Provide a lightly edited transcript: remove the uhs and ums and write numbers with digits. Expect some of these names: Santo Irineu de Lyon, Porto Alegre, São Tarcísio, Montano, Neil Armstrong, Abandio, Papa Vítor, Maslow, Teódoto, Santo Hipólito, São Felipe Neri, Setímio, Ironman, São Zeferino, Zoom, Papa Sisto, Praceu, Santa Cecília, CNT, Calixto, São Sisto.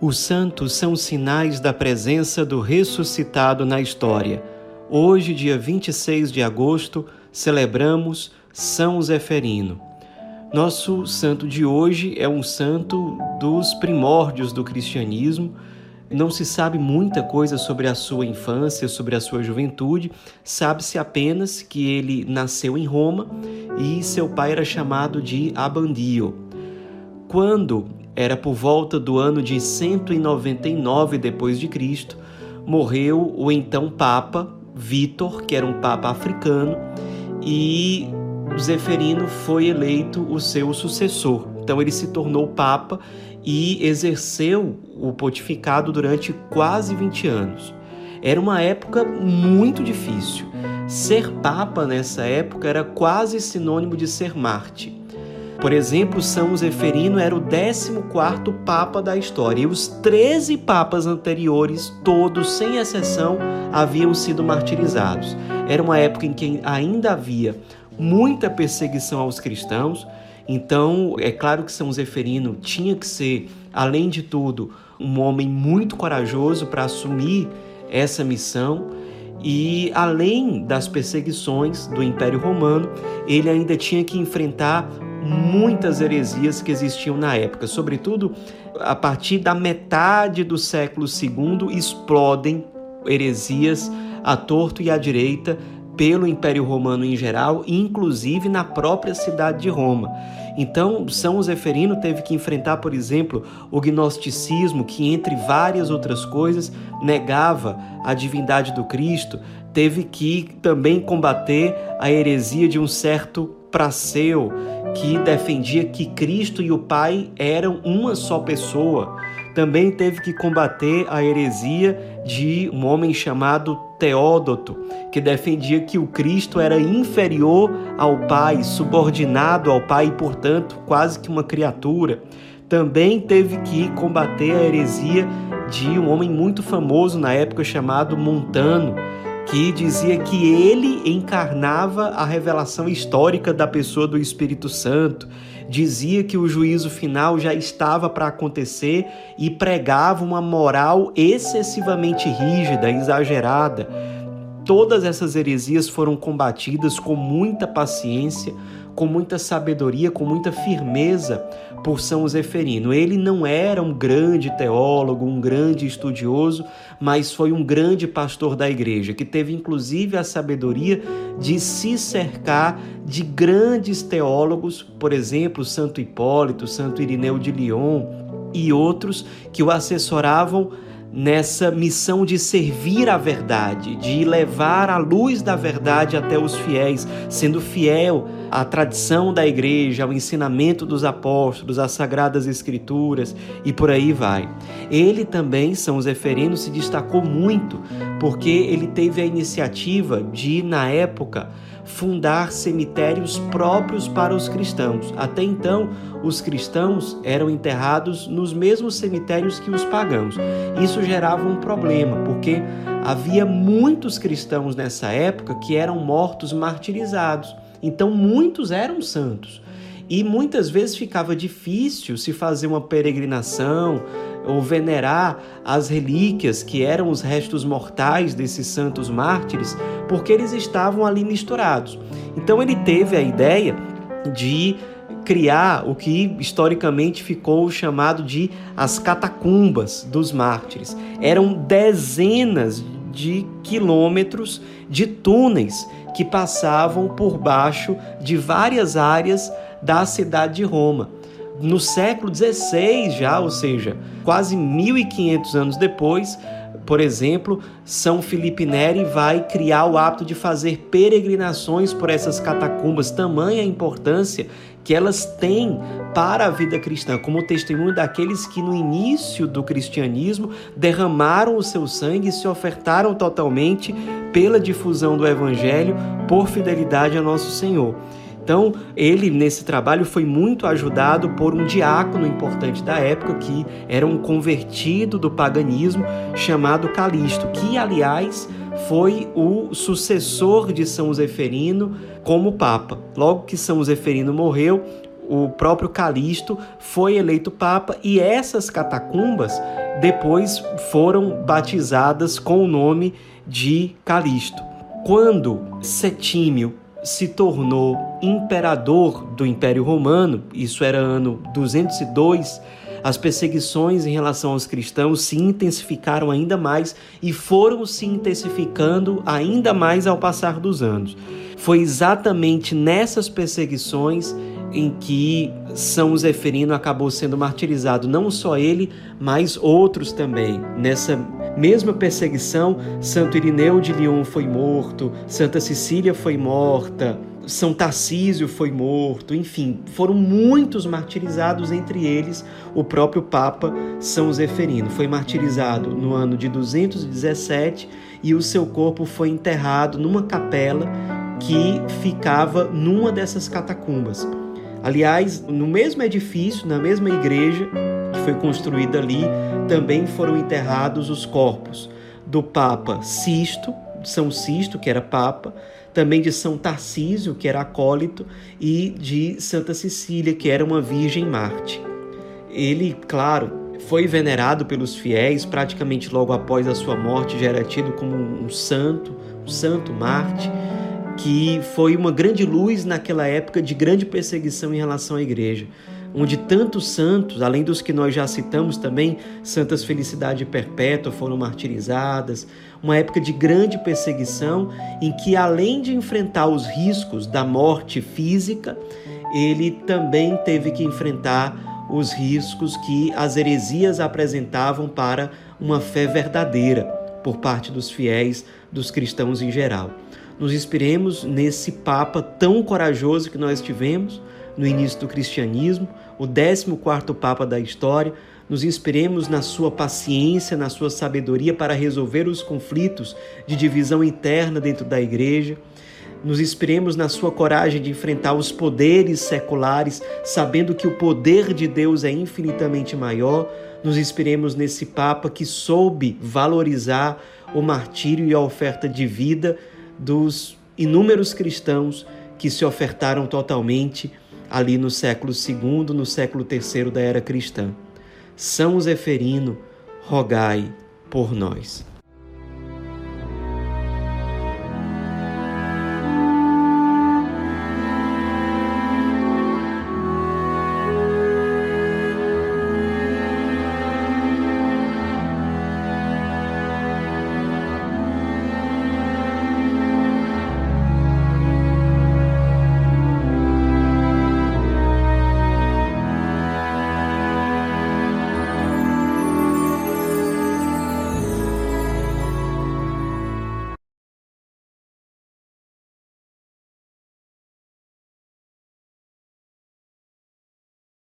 Os santos são sinais da presença do ressuscitado na história. Hoje, dia 26 de agosto, celebramos São Zeferino. Nosso santo de hoje é um santo dos primórdios do cristianismo. Não se sabe muita coisa sobre a sua infância, sobre a sua juventude. Sabe-se apenas que ele nasceu em Roma e seu pai era chamado de Abandio. Quando era por volta do ano de 199 d.C., morreu o então Papa Vítor, que era um papa africano, e Zeferino foi eleito o seu sucessor. Então ele se tornou papa e exerceu o pontificado durante quase 20 anos. Era uma época muito difícil. Ser papa nessa época era quase sinônimo de ser mártir. Por exemplo, São Zeferino era o 14º papa da história e os 13 papas anteriores, todos sem exceção, haviam sido martirizados. Era uma época em que ainda havia muita perseguição aos cristãos, então é claro que São Zeferino tinha que ser, além de tudo, um homem muito corajoso para assumir essa missão. E além das perseguições do Império Romano, ele ainda tinha que enfrentar muitas heresias que existiam na época. Sobretudo, a partir da metade do século II, explodem heresias à torto e à direita, pelo Império Romano em geral, inclusive na própria cidade de Roma. Então, São Zeferino teve que enfrentar, por exemplo, o gnosticismo, que, entre várias outras coisas, negava a divindade do Cristo. Teve que também combater a heresia de um certo Praceu, que defendia que Cristo e o Pai eram uma só pessoa. Também teve que combater a heresia de um homem chamado Teódoto, que defendia que o Cristo era inferior ao Pai, subordinado ao Pai e, portanto, quase que uma criatura. Também teve que combater a heresia de um homem muito famoso na época chamado Montano, que dizia que ele encarnava a revelação histórica da pessoa do Espírito Santo, dizia que o juízo final já estava para acontecer e pregava uma moral excessivamente rígida, exagerada. Todas essas heresias foram combatidas com muita paciência, com muita sabedoria, com muita firmeza por São Zeferino. Ele não era um grande teólogo, um grande estudioso, mas foi um grande pastor da igreja, que teve inclusive a sabedoria de se cercar de grandes teólogos, por exemplo, Santo Hipólito, Santo Irineu de Lyon e outros que o assessoravam nessa missão de servir a verdade, de levar a luz da verdade até os fiéis, sendo fiel à tradição da igreja, ao ensinamento dos apóstolos, às sagradas escrituras e por aí vai. Ele também, São Zeferino, se destacou muito porque ele teve a iniciativa de, na época, fundar cemitérios próprios para os cristãos. Até então, os cristãos eram enterrados nos mesmos cemitérios que os pagãos. Isso gerava um problema, porque havia muitos cristãos nessa época que eram mortos martirizados. Então, muitos eram santos. E muitas vezes ficava difícil se fazer uma peregrinação ou venerar as relíquias que eram os restos mortais desses santos mártires, porque eles estavam ali misturados. Então ele teve a ideia de criar o que historicamente ficou chamado de as catacumbas dos mártires. Eram dezenas de quilômetros de túneis que passavam por baixo de várias áreas da cidade de Roma. No século XVI já, ou seja, quase 1.500 anos depois, por exemplo, São Felipe Neri vai criar o hábito de fazer peregrinações por essas catacumbas, tamanha a importância que elas têm para a vida cristã, como testemunho daqueles que no início do cristianismo derramaram o seu sangue e se ofertaram totalmente pela difusão do evangelho por fidelidade a Nosso Senhor. Então, ele, nesse trabalho, foi muito ajudado por um diácono importante da época, que era um convertido do paganismo, chamado Calixto, que, aliás, foi o sucessor de São Zeferino como Papa. Logo que São Zeferino morreu, o próprio Calixto foi eleito Papa, e essas catacumbas depois foram batizadas com o nome de Calixto. Quando Setímio se tornou imperador do Império Romano, isso era ano 202, as perseguições em relação aos cristãos se intensificaram ainda mais e foram se intensificando ainda mais ao passar dos anos. Foi exatamente nessas perseguições em que São Zeferino acabou sendo martirizado, não só ele, mas outros também. Nessa mesma perseguição, Santo Irineu de Lyon foi morto, Santa Cecília foi morta, São Tarcísio foi morto, enfim, foram muitos martirizados, entre eles o próprio Papa São Zeferino. Foi martirizado no ano de 217 e o seu corpo foi enterrado numa capela que ficava numa dessas catacumbas. Aliás, no mesmo edifício, na mesma igreja que foi construída ali, também foram enterrados os corpos do Papa Sisto, São Sisto, que era Papa, também de São Tarcísio, que era acólito, e de Santa Cecília, que era uma virgem mártir. Ele, claro, foi venerado pelos fiéis, praticamente logo após a sua morte, já era tido como um santo mártir, que foi uma grande luz naquela época de grande perseguição em relação à igreja, onde tantos santos, além dos que nós já citamos também, Santas Felicidade e Perpétua foram martirizadas, uma época de grande perseguição em que, além de enfrentar os riscos da morte física, ele também teve que enfrentar os riscos que as heresias apresentavam para uma fé verdadeira por parte dos fiéis, dos cristãos em geral. Nos inspiremos nesse Papa tão corajoso que nós tivemos no início do cristianismo, o 14º Papa da história. Nos inspiremos na sua paciência, na sua sabedoria para resolver os conflitos de divisão interna dentro da igreja. Nos inspiremos na sua coragem de enfrentar os poderes seculares, sabendo que o poder de Deus é infinitamente maior. Nos inspiremos nesse Papa que soube valorizar o martírio e a oferta de vida dos inúmeros cristãos que se ofertaram totalmente ali no século II, no século III da era cristã. São Zeferino, rogai por nós.